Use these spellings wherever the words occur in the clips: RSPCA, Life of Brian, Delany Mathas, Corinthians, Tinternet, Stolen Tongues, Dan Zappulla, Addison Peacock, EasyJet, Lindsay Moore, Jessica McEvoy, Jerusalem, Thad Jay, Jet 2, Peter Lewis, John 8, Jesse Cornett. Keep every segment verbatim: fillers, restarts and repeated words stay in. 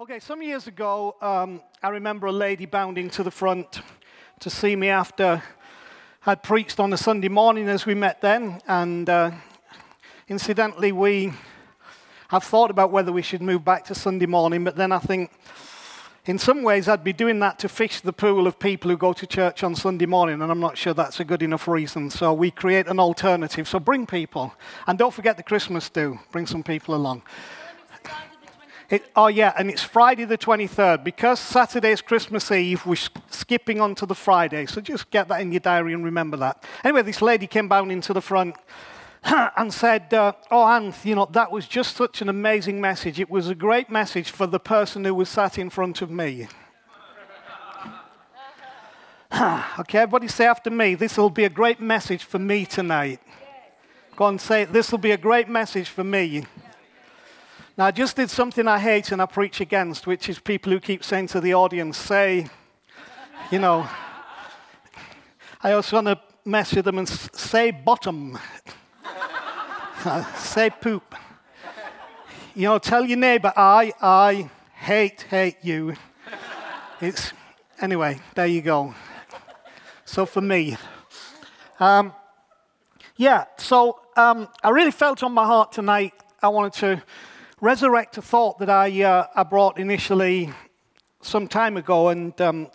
Okay, some years ago, um, I remember a lady bounding to the front to see me after I'd preached on a Sunday morning as we met then, and uh, incidentally, we have thought about whether we should move back to Sunday morning, but then I think, in some ways, I'd be doing that to fish the pool of people who go to church on Sunday morning, and I'm not sure that's a good enough reason, so we create an alternative. So bring people, and don't forget the Christmas do, bring some people along. It, oh, yeah, and it's Friday the twenty-third. Because Saturday's Christmas Eve, we're skipping on to the Friday. So just get that in your diary and remember that. Anyway, this lady came bounding to the front and said, uh, oh, Anth, you know, that was just such an amazing message. It was a great message for the person who was sat in front of me. Okay, everybody say after me, this will be a great message for me tonight. Go on, say it. This will be a great message for me. Now, I just did something I hate and I preach against, which is people who keep saying to the audience, say, you know, I also want to mess with them and say bottom, say poop. You know, tell your neighbor, I, I hate, hate you. It's, anyway, there you go. So for me. Um, yeah, so um, I really felt on my heart tonight, I wanted to resurrect a thought that I, uh, I brought initially some time ago, and um,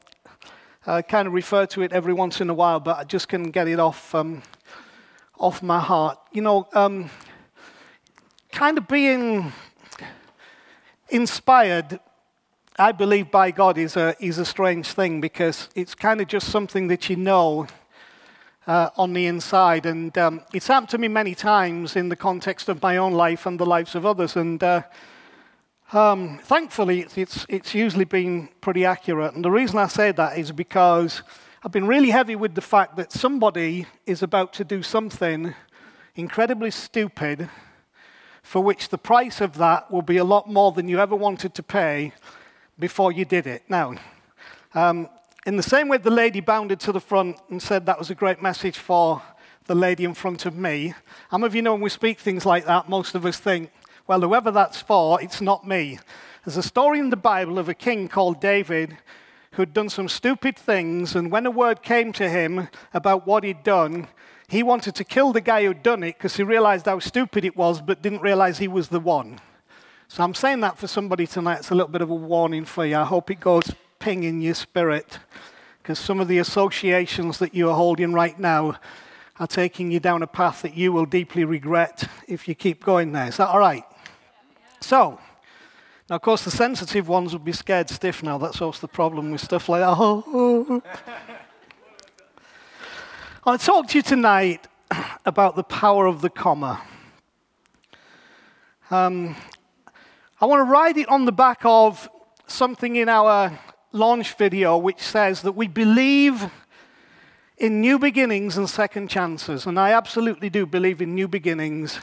I kind of refer to it every once in a while, but I just couldn't get it off um, off my heart. You know, um, kind of being inspired, I believe, by God is a is a strange thing, because it's kind of just something that you know Uh, on the inside, and um, it's happened to me many times in the context of my own life and the lives of others, and uh, um, thankfully it's, it's, it's usually been pretty accurate, and the reason I say that is because I've been really heavy with the fact that somebody is about to do something incredibly stupid for which the price of that will be a lot more than you ever wanted to pay before you did it. Now, um, in the same way the lady bounded to the front and said that was a great message for the lady in front of me, how many of you know when we speak things like that, most of us think, well, whoever that's for, it's not me. There's a story in the Bible of a king called David who'd done some stupid things, and when a word came to him about what he'd done, he wanted to kill the guy who'd done it because he realized how stupid it was, but didn't realize he was the one. So I'm saying that for somebody tonight. It's a little bit of a warning for you. I hope it goes ping in your spirit, because some of the associations that you are holding right now are taking you down a path that you will deeply regret if you keep going there. Is that all right? Yeah. So, now of course the sensitive ones would be scared stiff now. That's always the problem with stuff like that. Oh, oh. I'll talk to you tonight about the power of the comma. Um, I want to ride it on the back of something in our launch video which says that we believe in new beginnings and second chances, and I absolutely do believe in new beginnings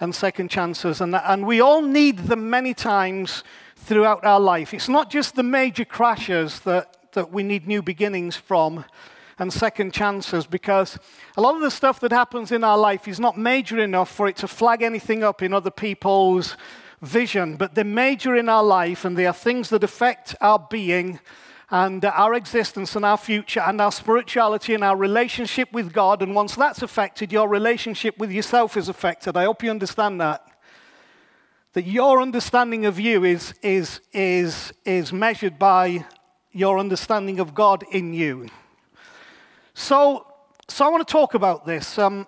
and second chances, and, and we all need them many times throughout our life. It's not just the major crashes that, that we need new beginnings from and second chances, because a lot of the stuff that happens in our life is not major enough for it to flag anything up in other people's vision, but they're major in our life, and they are things that affect our being and our existence and our future and our spirituality and our relationship with God. And once that's affected, your relationship with yourself is affected. I hope you understand that. That your understanding of you is is is is measured by your understanding of God in you. So, so I want to talk about this, um,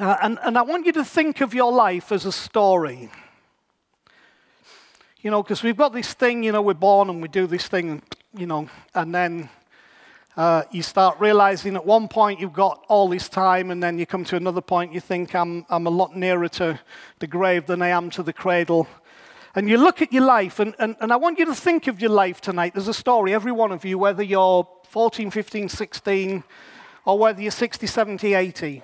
uh, and and I want you to think of your life as a story. You know, because we've got this thing, you know, we're born and we do this thing, you know, and then uh, you start realizing at one point you've got all this time, and then you come to another point, you think I'm I'm a lot nearer to the grave than I am to the cradle. and you look at your life, and, and, and I want you to think of your life tonight. There's a story, every one of you, whether you're fourteen, fifteen, sixteen, or whether you're sixty, seventy, eighty.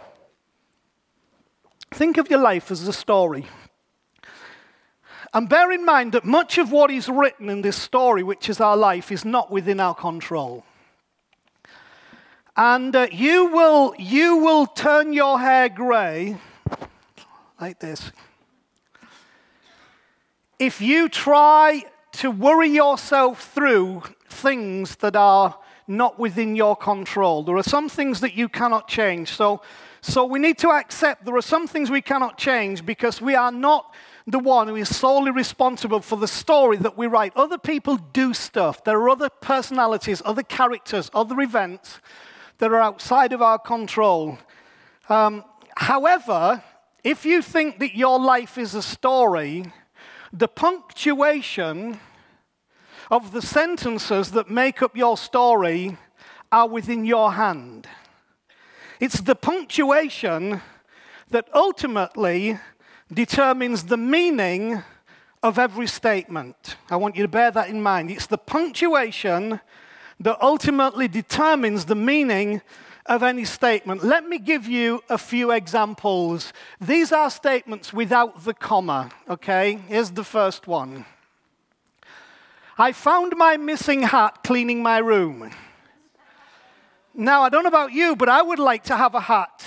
Think of your life as a story. And bear in mind that much of what is written in this story, which is our life, is not within our control. And uh, you will you will turn your hair grey, like this, if you try to worry yourself through things that are not within your control. There are some things that you cannot change. So, so we need to accept there are some things we cannot change because we are not the one who is solely responsible for the story that we write. Other people do stuff. There are other personalities, other characters, other events that are outside of our control. Um, however, if you think that your life is a story, the punctuation of the sentences that make up your story are within your hand. It's the punctuation that ultimately determines the meaning of every statement. I want you to bear that in mind. It's the punctuation that ultimately determines the meaning of any statement. Let me give you a few examples. These are statements without the comma, okay? Here's the first one. I found my missing hat cleaning my room. Now, I don't know about you, but I would like to have a hat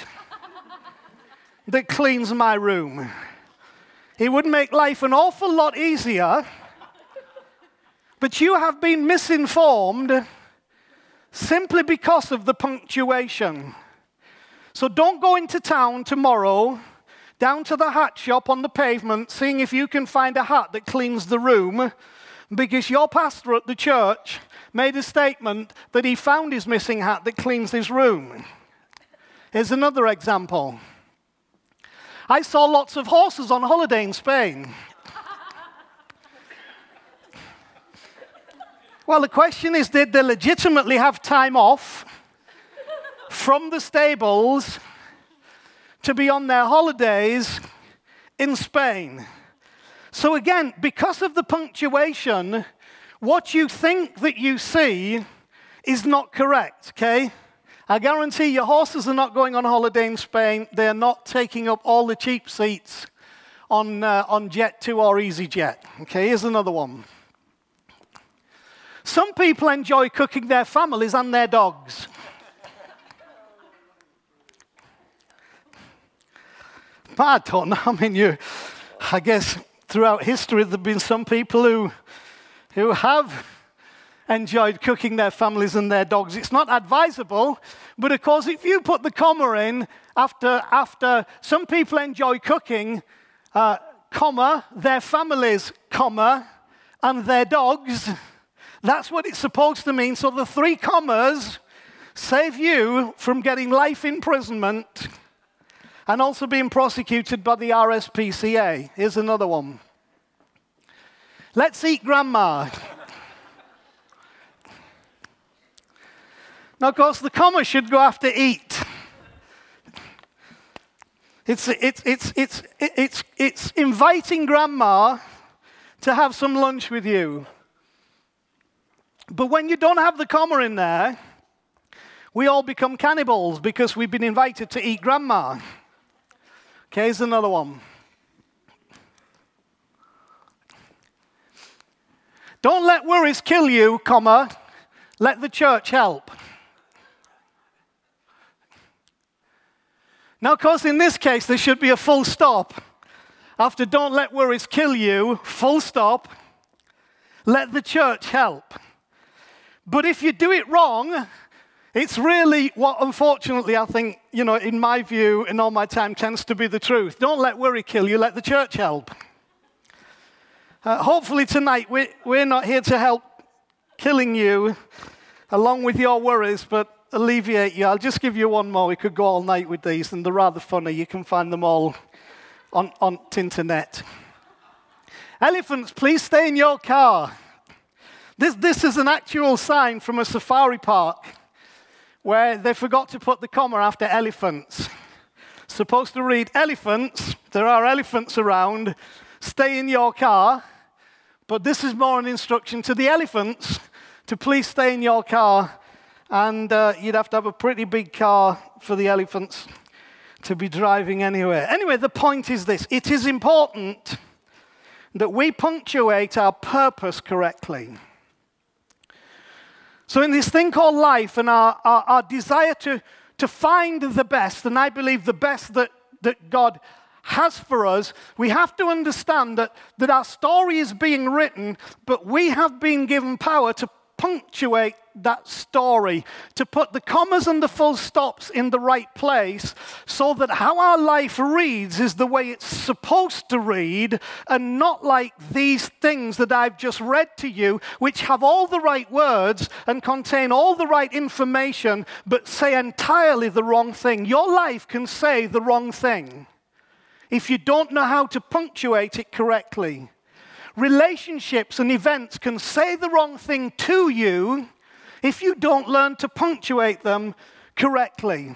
that cleans my room. It would make life an awful lot easier, but you have been misinformed simply because of the punctuation. So don't go into town tomorrow, down to the hat shop on the pavement, seeing if you can find a hat that cleans the room, because your pastor at the church made a statement that he found his missing hat that cleans his room. Here's another example. I saw lots of horses on holiday in Spain. Well, the question is, did they legitimately have time off from the stables to be on their holidays in Spain? So again, because of the punctuation, what you think that you see is not correct, okay? I guarantee your horses are not going on holiday in Spain. They're not taking up all the cheap seats on uh, on Jet two or EasyJet. Okay, here's another one. Some people enjoy cooking their families and their dogs. But I don't know. I mean, you, I guess throughout history there have been some people who who have enjoyed cooking their families and their dogs. It's not advisable, but of course, if you put the comma in after after some people enjoy cooking, uh, comma, their families, comma, and their dogs, that's what it's supposed to mean. So the three commas save you from getting life imprisonment and also being prosecuted by the R S P C A. Here's another one. Let's eat grandma. Now, of course, the comma should go after eat. It's, it's, it's, it's, it's, it's inviting grandma to have some lunch with you. But when you don't have the comma in there, we all become cannibals because we've been invited to eat grandma. Okay, here's another one. Don't let worries kill you, comma, let the church help. Now, of course, in this case, there should be a full stop. After don't let worries kill you, full stop, let the church help. But if you do it wrong, it's really what, unfortunately, I think, you know, in my view, in all my time, tends to be the truth. Don't let worry kill you, let the church help. Uh, hopefully tonight, we're, we're not here to help killing you along with your worries, but alleviate you. I'll just give you one more. We could go all night with these, and they're rather funny. You can find them all on, on Tinternet. Elephants, please stay in your car. This, this is an actual sign from a safari park where they forgot to put the comma after elephants. It's supposed to read, elephants, there are elephants around, stay in your car. But this is more an instruction to the elephants to please stay in your car. And uh, you'd have to have a pretty big car for the elephants to be driving anywhere. Anyway, the point is this. It is important that we punctuate our purpose correctly. So in this thing called life and our, our, our desire to, to find the best, and I believe the best that, that God has for us, we have to understand that, that our story is being written, but we have been given power to punctuate that story, to put the commas and the full stops in the right place so that how our life reads is the way it's supposed to read and not like these things that I've just read to you, which have all the right words and contain all the right information but say entirely the wrong thing. Your life can say the wrong thing if you don't know how to punctuate it correctly. Relationships and events can say the wrong thing to you if you don't learn to punctuate them correctly.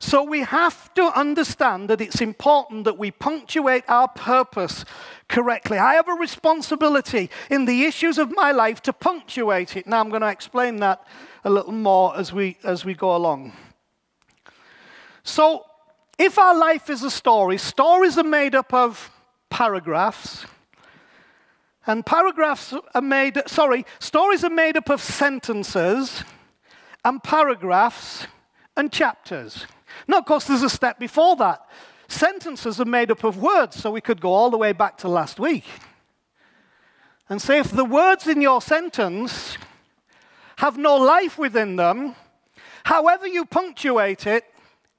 So we have to understand that it's important that we punctuate our purpose correctly. I have a responsibility in the issues of my life to punctuate it. Now I'm going to explain that a little more as we as we go along. So if our life is a story, stories are made up of paragraphs. And paragraphs are made, sorry, stories are made up of sentences and paragraphs and chapters. Now, of course, there's a step before that. Sentences are made up of words, so we could go all the way back to last week and say if the words in your sentence have no life within them, however you punctuate it,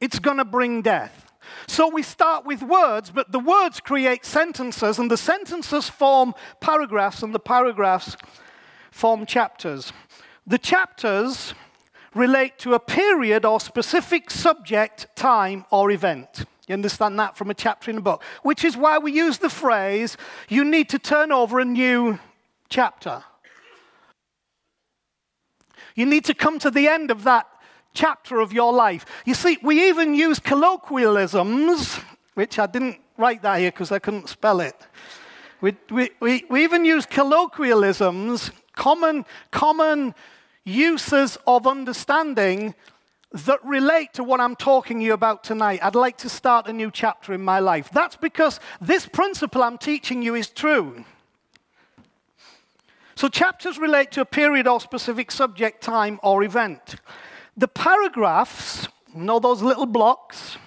it's going to bring death. So we start with words, but the words create sentences, and the sentences form paragraphs, and the paragraphs form chapters. The chapters relate to a period or specific subject, time, or event. You understand that from a chapter in a book, which is why we use the phrase, you need to turn over a new chapter. You need to come to the end of that chapter of your life. You see, we even use colloquialisms, which I didn't write that here because I couldn't spell it. We, we, we, we even use colloquialisms, common, common uses of understanding that relate to what I'm talking to you about tonight. I'd like to start a new chapter in my life. That's because this principle I'm teaching you is true. So chapters relate to a period or specific subject, time, or event. The paragraphs, you know those little blocks,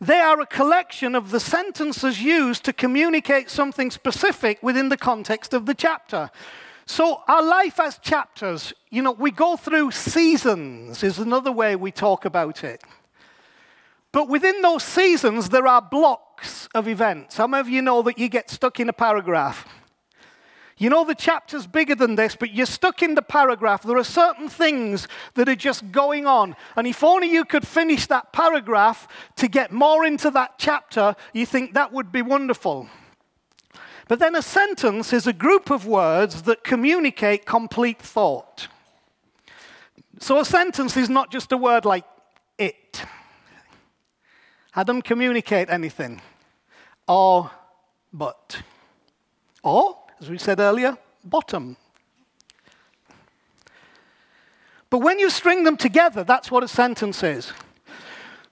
they are a collection of the sentences used to communicate something specific within the context of the chapter. So our life has chapters. You know, we go through seasons is another way we talk about it. But within those seasons, there are blocks of events. Some of you know that you get stuck in a paragraph. You know the chapter's bigger than this, but you're stuck in the paragraph. There are certain things that are just going on. And if only you could finish that paragraph to get more into that chapter, you think that would be wonderful. But then a sentence is a group of words that communicate complete thought. So a sentence is not just a word like it. I don't communicate anything. Or but. Or, as we said earlier, bottom. But when you string them together, that's what a sentence is.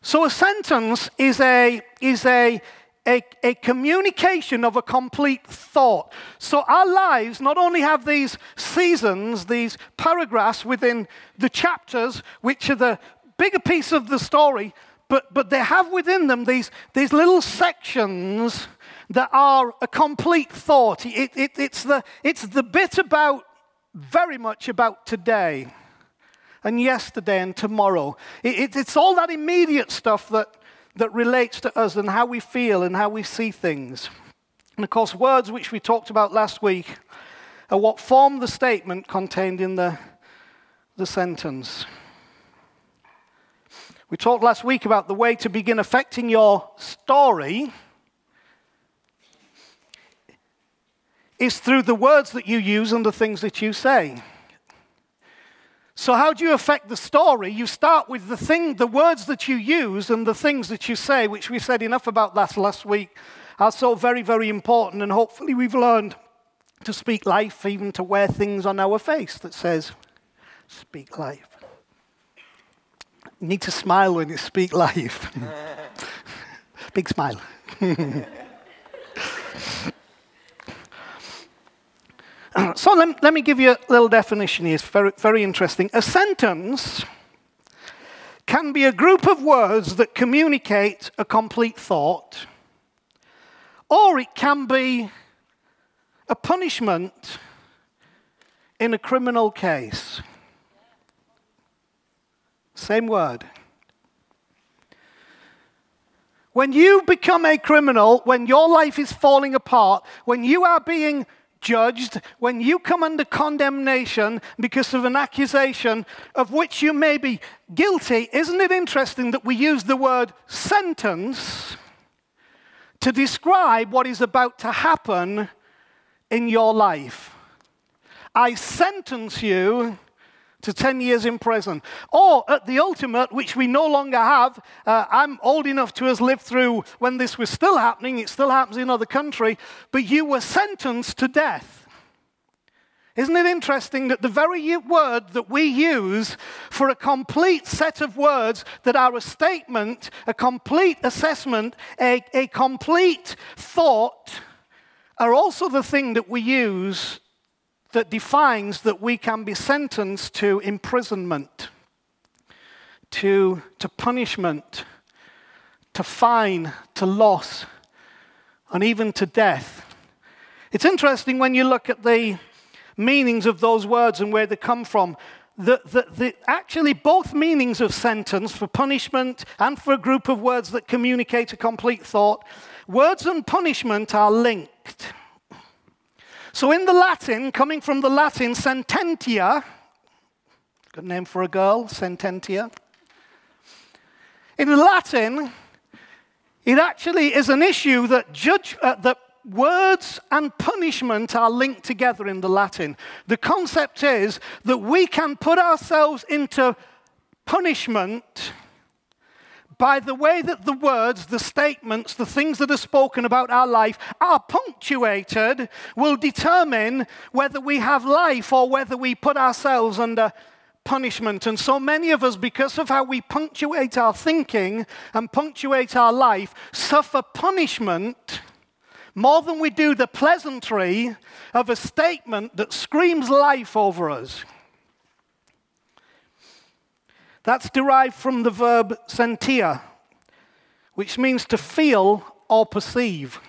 So a sentence is a is a, a, a communication of a complete thought. So our lives not only have these seasons, these paragraphs within the chapters, which are the bigger piece of the story, but, but they have within them these, these little sections that are a complete thought. It, it, it's, the, it's the bit about, very much about today and yesterday and tomorrow. It, it, it's all that immediate stuff that, that relates to us and how we feel and how we see things. And of course, words which we talked about last week are what form the statement contained in the, the sentence. We talked last week about the way to begin affecting your story is through the words that you use and the things that you say. So how do you affect the story? You start with the thing, the words that you use and the things that you say, which we said enough about that last week, are so very, very important, and hopefully we've learned to speak life, even to wear things on our face that says, speak life. You need to smile when you speak life. Big smile. So let, let me give you a little definition here. It's very, very interesting. A sentence can be a group of words that communicate a complete thought, or it can be a punishment in a criminal case. Same word. When you become a criminal, when your life is falling apart, when you are being judged, when you come under condemnation because of an accusation of which you may be guilty, isn't it interesting that we use the word sentence to describe what is about to happen in your life? I sentence you to ten years in prison. Or at the ultimate, which we no longer have, uh, I'm old enough to have lived through when this was still happening, it still happens in other country, but you were sentenced to death. Isn't it interesting that the very word that we use for a complete set of words that are a statement, a complete assessment, a, a complete thought, are also the thing that we use that defines that we can be sentenced to imprisonment, to, to punishment, to fine, to loss, and even to death. It's interesting when you look at the meanings of those words and where they come from. The, the, the, actually, both meanings of sentence, for punishment and for a group of words that communicate a complete thought, words and punishment are linked. So in the Latin, coming from the Latin, sententia, good name for a girl, sententia. In the Latin, it actually is an issue that, judge, uh, that words and punishment are linked together in the Latin. The concept is that we can put ourselves into punishment by the way that the words, the statements, the things that are spoken about our life are punctuated, will determine whether we have life or whether we put ourselves under punishment. And so many of us, because of how we punctuate our thinking and punctuate our life, suffer punishment more than we do the pleasantry of a statement that screams life over us. That's derived from the verb sentia, which means to feel or perceive.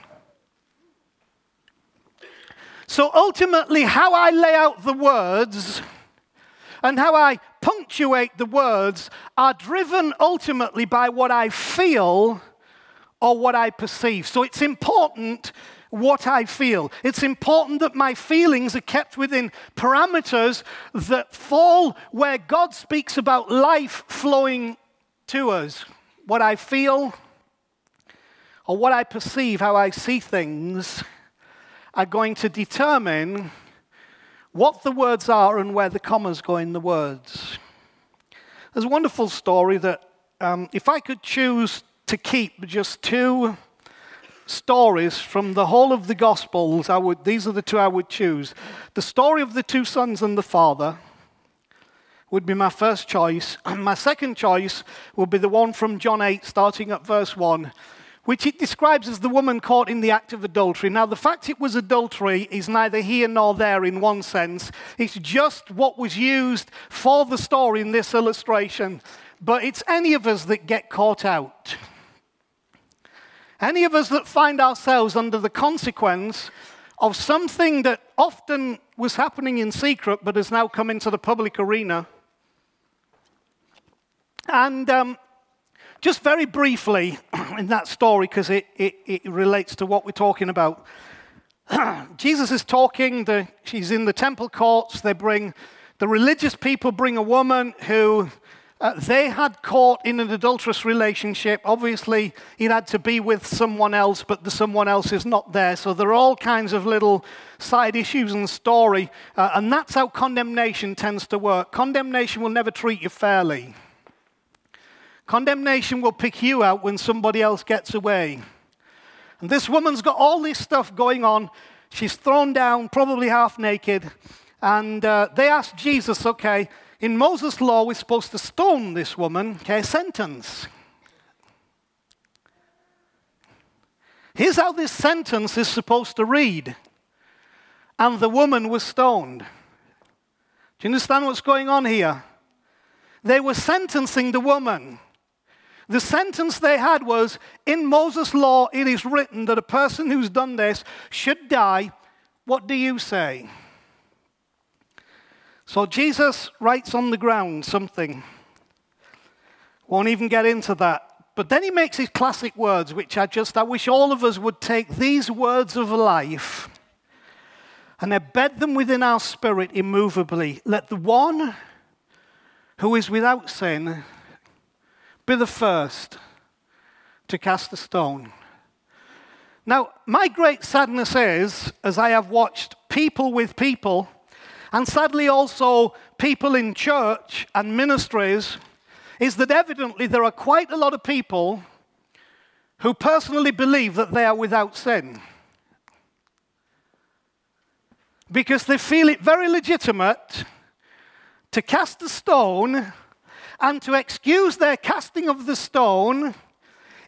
So ultimately, how I lay out the words and how I punctuate the words are driven ultimately by what I feel or what I perceive. So it's important what I feel. It's important that my feelings are kept within parameters that fall where God speaks about life flowing to us. What I feel or what I perceive, how I see things, are going to determine what the words are and where the commas go in the words. There's a wonderful story that um, if I could choose to keep just two stories from the whole of the Gospels, I would, these are the two I would choose. The story of the two sons and the father would be my first choice. And my second choice would be the one from John eight, starting at verse one, which it describes as the woman caught in the act of adultery. Now, the fact it was adultery is neither here nor there in one sense. It's just what was used for the story in this illustration. But it's any of us that get caught out. Any of us that find ourselves under the consequence of something that often was happening in secret but has now come into the public arena. And um, just very briefly in that story, because it, it, it relates to what we're talking about. Jesus is talking, the, she's in the temple courts, they bring, the religious people bring a woman who... Uh, they had caught in an adulterous relationship. Obviously, it had to be with someone else, but the someone else is not there. So there are all kinds of little side issues in the story. Uh, and that's how condemnation tends to work. Condemnation will never treat you fairly. Condemnation will pick you out when somebody else gets away. And this woman's got all this stuff going on. She's thrown down, probably half naked. And uh, they asked Jesus, okay, in Moses' law, we're supposed to stone this woman, okay, sentence. Here's how this sentence is supposed to read. And the woman was stoned. Do you understand what's going on here? They were sentencing the woman. The sentence they had was, in Moses' law, it is written that a person who's done this should die. What do you say? So Jesus writes on the ground something. Won't even get into that. But then he makes his classic words, which I just, I wish all of us would take these words of life and embed them within our spirit immovably. Let the one who is without sin be the first to cast a stone. Now, my great sadness is, as I have watched people with people, and sadly also people in church and ministries, is that evidently there are quite a lot of people who personally believe that they are without sin, because they feel it very legitimate to cast a stone and to excuse their casting of the stone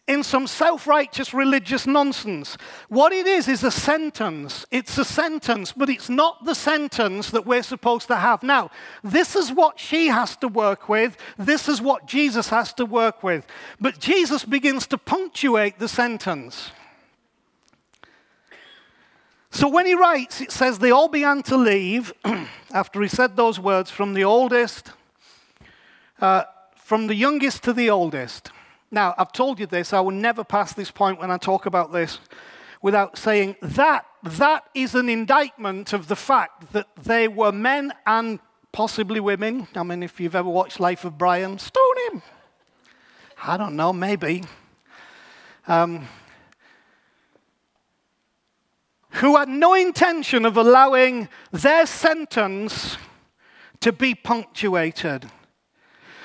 in some self-righteous religious nonsense. What it is is a sentence. It's a sentence, but it's not the sentence that we're supposed to have. Now, this is what she has to work with. This is what Jesus has to work with. But Jesus begins to punctuate the sentence. So when he writes, it says, they all began to leave, after he said those words, from the oldest, uh, from the youngest to the oldest. Now, I've told you this, I will never pass this point when I talk about this without saying that that is an indictment of the fact that they were men and possibly women. I mean, if you've ever watched Life of Brian, stone him. I don't know, maybe. Um... who had no intention of allowing their sentence to be punctuated.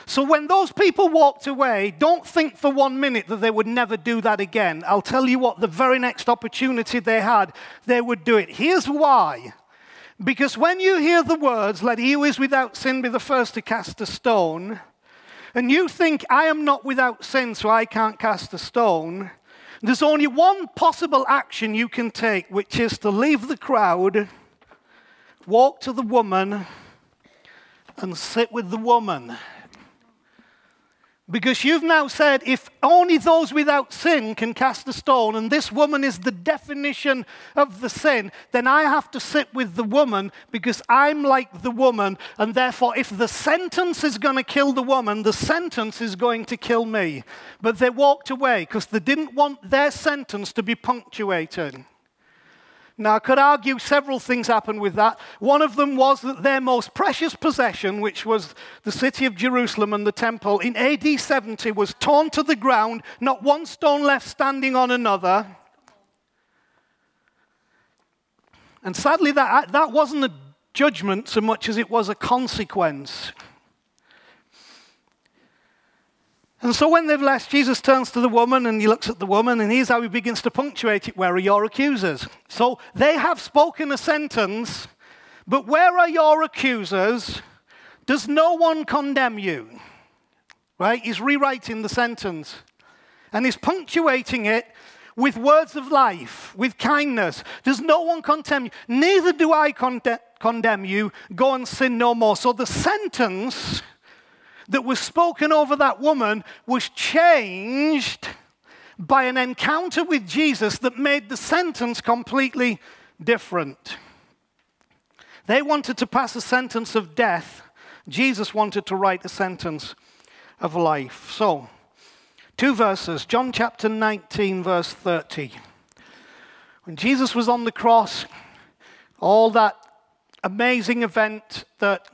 So when those people walked away, don't think for one minute that they would never do that again. I'll tell you what, the very next opportunity they had, they would do it. Here's why. Because when you hear the words, let he who is without sin be the first to cast a stone, and you think, I am not without sin, so I can't cast a stone, there's only one possible action you can take, which is to leave the crowd, walk to the woman, and sit with the woman. Because you've now said, if only those without sin can cast a stone, and this woman is the definition of the sin, then I have to sit with the woman because I'm like the woman, and therefore if the sentence is going to kill the woman, the sentence is going to kill me. But they walked away because they didn't want their sentence to be punctuated. Now, I could argue several things happened with that. One of them was that their most precious possession, which was the city of Jerusalem and the temple, in A D seventy was torn to the ground, not one stone left standing on another. And sadly, that, that wasn't a judgment so much as it was a consequence. And so when they've left, Jesus turns to the woman and he looks at the woman, and here's how he begins to punctuate it. Where are your accusers? So they have spoken a sentence, but where are your accusers? Does no one condemn you? Right? He's rewriting the sentence. And he's punctuating it with words of life, with kindness. Does no one condemn you? Neither do I conde- condemn you. Go and sin no more. So the sentence that was spoken over that woman was changed by an encounter with Jesus that made the sentence completely different. They wanted to pass a sentence of death. Jesus wanted to write a sentence of life. So, two verses. John chapter nineteen, verse thirty. When Jesus was on the cross, all that amazing event that,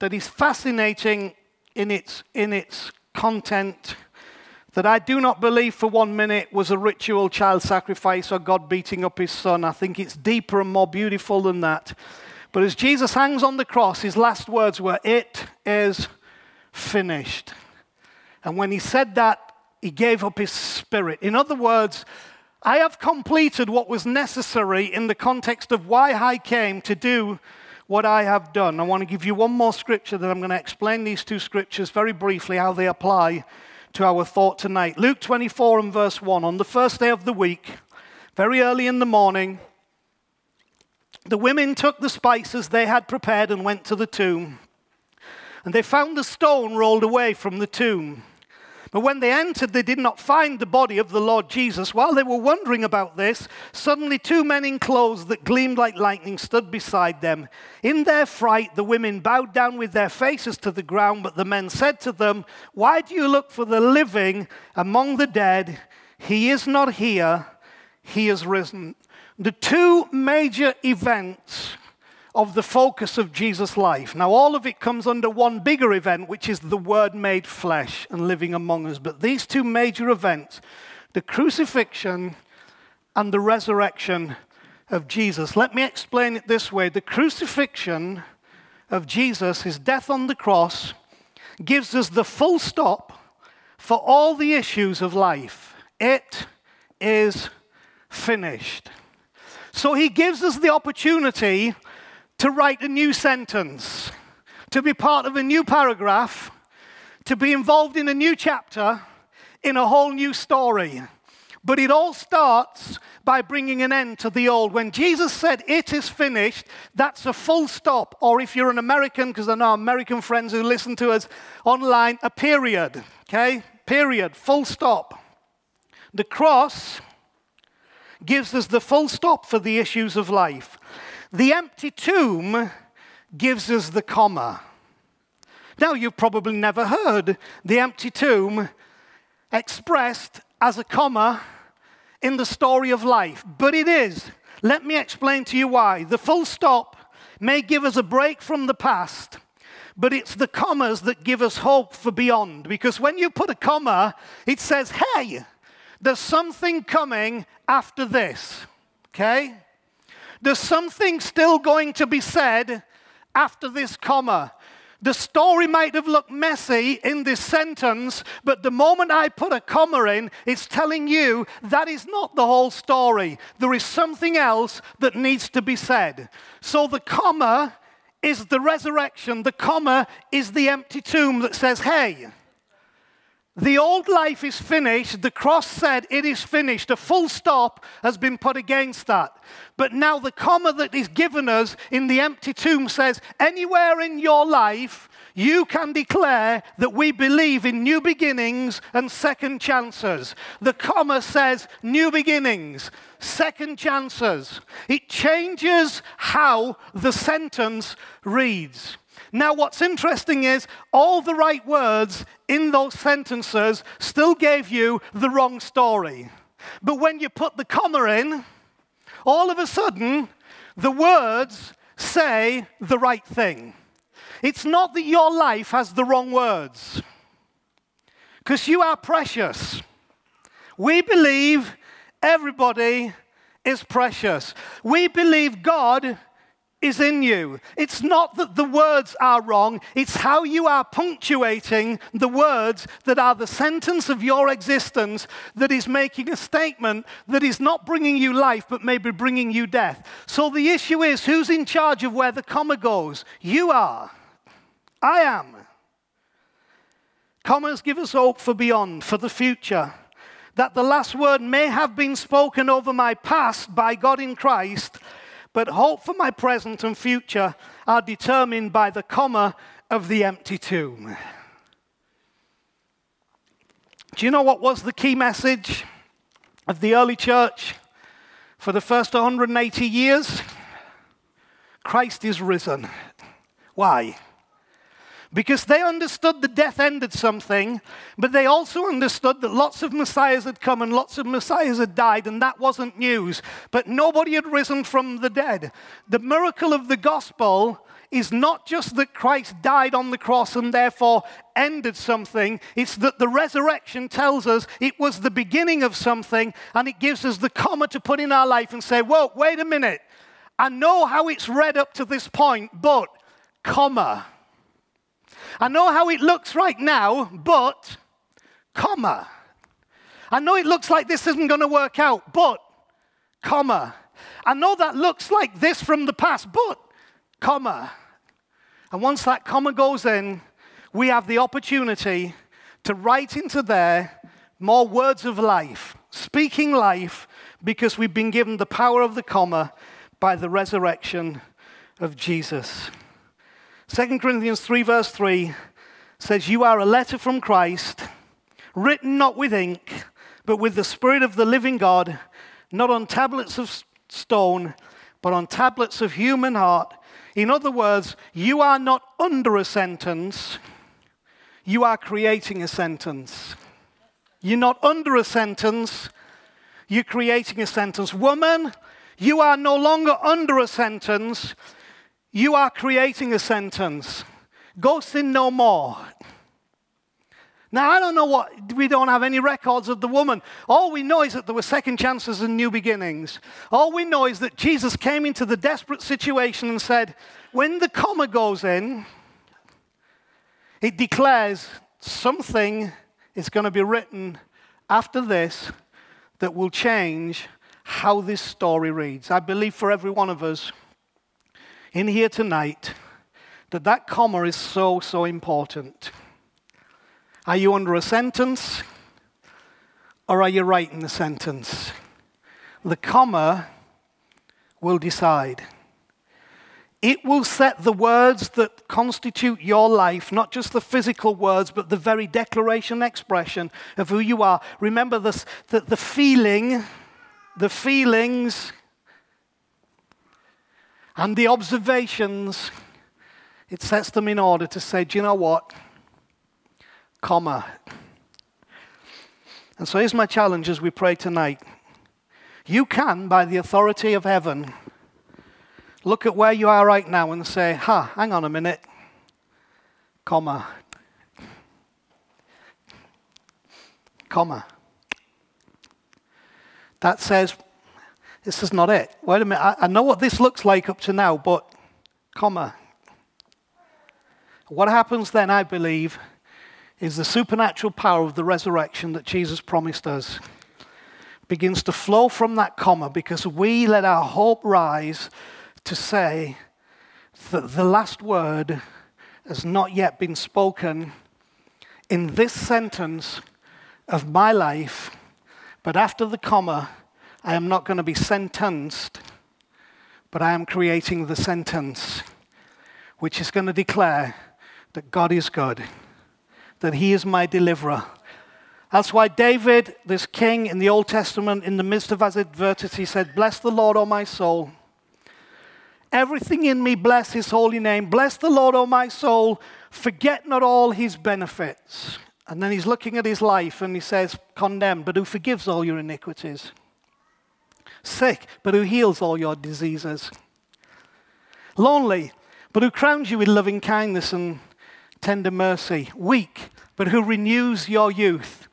that is fascinating in its in its content, that I do not believe for one minute was a ritual child sacrifice or God beating up his son. I think it's deeper and more beautiful than that. But as Jesus hangs on the cross, his last words were, "It is finished." And when he said that, he gave up his spirit. In other words, I have completed what was necessary in the context of why I came to do what I have done. I want to give you one more scripture that I'm going to explain these two scriptures very briefly, how they apply to our thought tonight. Luke twenty-four and verse one, on the first day of the week, very early in the morning, the women took the spices they had prepared and went to the tomb. And they found the stone rolled away from the tomb. But when they entered, they did not find the body of the Lord Jesus. While they were wondering about this, suddenly two men in clothes that gleamed like lightning stood beside them. In their fright, the women bowed down with their faces to the ground, but the men said to them, "Why do you look for the living among the dead? He is not here. He is risen." The two major events of the focus of Jesus' life. Now, all of it comes under one bigger event, which is the Word made flesh and living among us. But these two major events, the crucifixion and the resurrection of Jesus. Let me explain it this way. The crucifixion of Jesus, his death on the cross, gives us the full stop for all the issues of life. It is finished. So he gives us the opportunity to write a new sentence, to be part of a new paragraph, to be involved in a new chapter, in a whole new story. But it all starts by bringing an end to the old. When Jesus said, "It is finished," that's a full stop. Or if you're an American, because I know American friends who listen to us online, a period, okay? Period, full stop. The cross gives us the full stop for the issues of life. The empty tomb gives us the comma. Now, you've probably never heard the empty tomb expressed as a comma in the story of life, but it is. Let me explain to you why. The full stop may give us a break from the past, but it's the commas that give us hope for beyond, because when you put a comma, it says, hey, there's something coming after this, okay? There's something still going to be said after this comma. The story might have looked messy in this sentence, but the moment I put a comma in, it's telling you that is not the whole story. There is something else that needs to be said. So the comma is the resurrection. The comma is the empty tomb that says, hey, the old life is finished. The cross said it is finished. A full stop has been put against that. But now the comma that is given us in the empty tomb says, anywhere in your life, you can declare that we believe in new beginnings and second chances. The comma says new beginnings, second chances. It changes how the sentence reads. Now, what's interesting is all the right words in those sentences still gave you the wrong story. But when you put the comma in, all of a sudden, the words say the right thing. It's not that your life has the wrong words, because you are precious. We believe everybody is precious. We believe God is in you. It's not that the words are wrong, it's how you are punctuating the words that are the sentence of your existence that is making a statement that is not bringing you life, but maybe bringing you death. So the issue is, who's in charge of where the comma goes? You are. I am. Commas give us hope for beyond, for the future. That the last word may have been spoken over my past by God in Christ, but hope for my present and future are determined by the comma of the empty tomb. Do you know what was the key message of the early church for the first one hundred eighty years? Christ is risen. Why? Because they understood the death ended something, but they also understood that lots of messiahs had come and lots of messiahs had died, and that wasn't news. But nobody had risen from the dead. The miracle of the gospel is not just that Christ died on the cross and therefore ended something, it's that the resurrection tells us it was the beginning of something, and it gives us the comma to put in our life and say, whoa, wait a minute. I know how it's read up to this point, but comma. I know how it looks right now, but, comma. I know it looks like this isn't going to work out, but, comma. I know that looks like this from the past, but, comma. And once that comma goes in, we have the opportunity to write into there more words of life, speaking life, because we've been given the power of the comma by the resurrection of Jesus. Second Corinthians three verse three says, you are a letter from Christ, written not with ink, but with the Spirit of the living God, not on tablets of stone, but on tablets of human heart. In other words, you are not under a sentence, you are creating a sentence. You're not under a sentence, you're creating a sentence. Woman, you are no longer under a sentence, you are creating a sentence. Go sin no more. Now, I don't know what, we don't have any records of the woman. All we know is that there were second chances and new beginnings. All we know is that Jesus came into the desperate situation and said, when the comma goes in, it declares something is going to be written after this that will change how this story reads. I believe for every one of us in here tonight that that comma is so, so important. Are you under a sentence, or are you writing the sentence? The comma will decide. It will set the words that constitute your life, not just the physical words, but the very declaration, expression of who you are. Remember this, that the feeling, the feelings, and the observations, it sets them in order to say, do you know what? Comma. And so here's my challenge as we pray tonight. You can, by the authority of heaven, look at where you are right now and say, ha, hang on a minute, comma, comma. That says, this is not it. Wait a minute, I, I know what this looks like up to now, but comma. What happens then, I believe, is the supernatural power of the resurrection that Jesus promised us begins to flow from that comma, because we let our hope rise to say that the last word has not yet been spoken in this sentence of my life, but after the comma, I am not going to be sentenced, but I am creating the sentence, which is going to declare that God is good, that he is my deliverer. That's why David, this king in the Old Testament, in the midst of his adversity, said, bless the Lord, O my soul. Everything in me, bless his holy name. Bless the Lord, O my soul. Forget not all his benefits. And then he's looking at his life and he says, condemned, but who forgives all your iniquities? Sick, but who heals all your diseases? Lonely, but who crowns you with loving kindness and tender mercy? Weak, but who renews your youth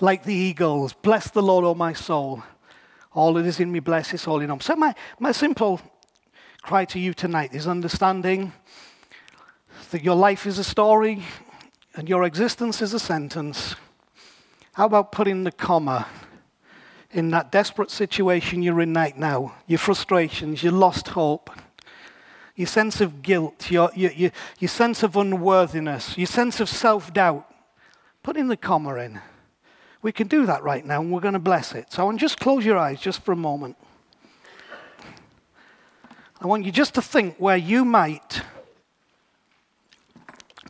like the eagles? Bless the Lord, O my soul. All that is in me, bless his holy name. So my, my simple cry to you tonight is understanding that your life is a story and your existence is a sentence. How about putting the comma in that desperate situation you're in right now, your frustrations, your lost hope, your sense of guilt, your, your, your, your sense of unworthiness, your sense of self-doubt? Put in the comma in. We can do that right now, and we're going to bless it. So I want you just close your eyes just for a moment. I want you just to think where you might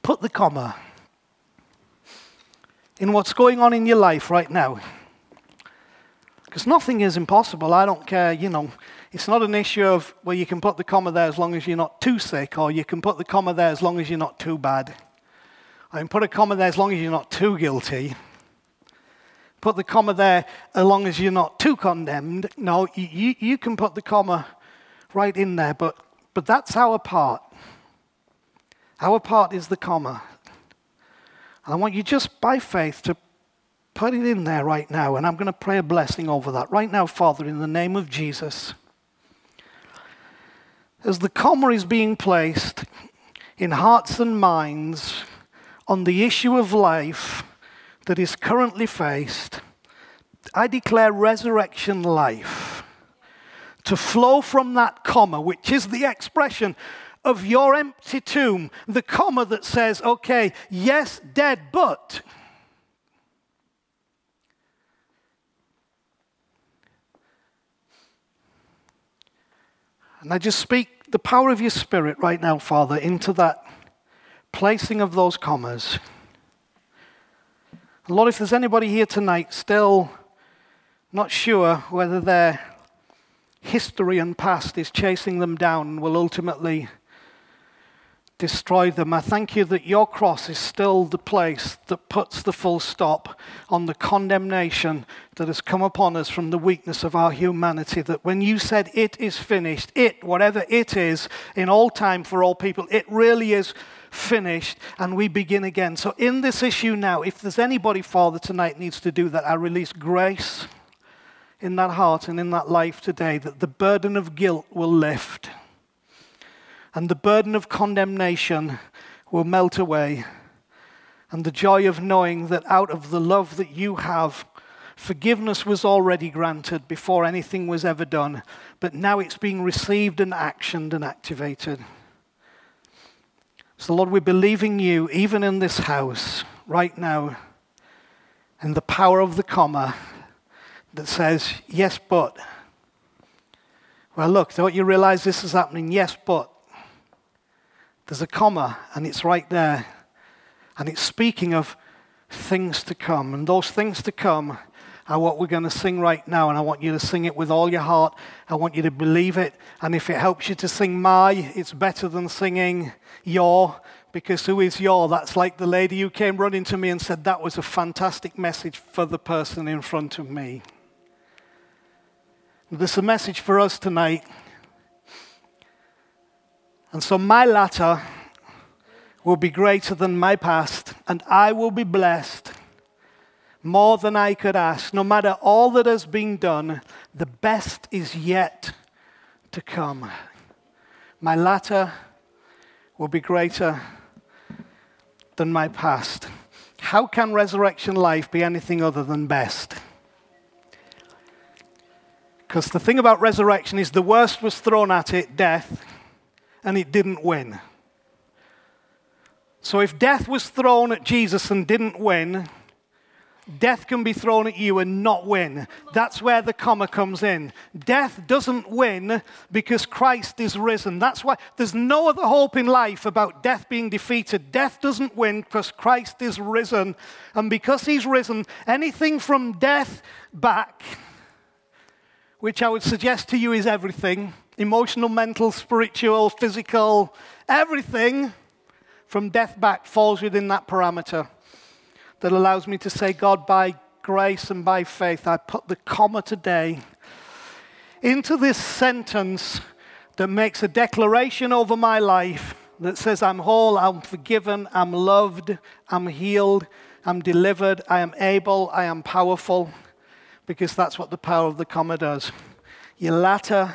put the comma in what's going on in your life right now. Because nothing is impossible. I don't care, you know. It's not an issue of, well, you can put the comma there as long as you're not too sick, or you can put the comma there as long as you're not too bad. I can put a comma there as long as you're not too guilty. Put the comma there as long as you're not too condemned. No, you, you can put the comma right in there, but, but that's our part. Our part is the comma. And I want you just by faith to put it in there right now, and I'm going to pray a blessing over that. Right now, Father, in the name of Jesus, as the comma is being placed in hearts and minds on the issue of life that is currently faced, I declare resurrection life to flow from that comma, which is the expression of your empty tomb, the comma that says, okay, yes, dead, but and I just speak the power of your Spirit right now, Father, into that placing of those commas. Lord, if there's anybody here tonight still not sure whether their history and past is chasing them down and will ultimately destroy them, I thank you that your cross is still the place that puts the full stop on the condemnation that has come upon us from the weakness of our humanity. That when you said it is finished, it, whatever it is, in all time for all people, it really is finished, and we begin again. So in this issue now, if there's anybody, Father, tonight needs to do that, I release grace in that heart and in that life today, that the burden of guilt will lift. And the burden of condemnation will melt away. And the joy of knowing that out of the love that you have, forgiveness was already granted before anything was ever done. But now it's being received and actioned and activated. So Lord, we're believing you, even in this house, right now, in the power of the comma that says, yes, but. Well, look, don't you realize this is happening? Yes, but. There's a comma, and it's right there. And it's speaking of things to come. And those things to come are what we're going to sing right now. And I want you to sing it with all your heart. I want you to believe it. And if it helps you to sing my, it's better than singing your. Because who is your? That's like the lady who came running to me and said, that was a fantastic message for the person in front of me. There's a message for us tonight. And so my latter will be greater than my past, and I will be blessed more than I could ask. No matter all that has been done, the best is yet to come. My latter will be greater than my past. How can resurrection life be anything other than best? Because the thing about resurrection is the worst was thrown at it, death, and it didn't win. So if death was thrown at Jesus and didn't win, death can be thrown at you and not win. That's where the comma comes in. Death doesn't win because Christ is risen. That's why there's no other hope in life about death being defeated. Death doesn't win because Christ is risen. And because he's risen, anything from death back, which I would suggest to you is everything, emotional, mental, spiritual, physical, everything from death back falls within that parameter that allows me to say, God, by grace and by faith, I put the comma today into this sentence that makes a declaration over my life that says I'm whole, I'm forgiven, I'm loved, I'm healed, I'm delivered, I am able, I am powerful, because that's what the power of the comma does. Your latter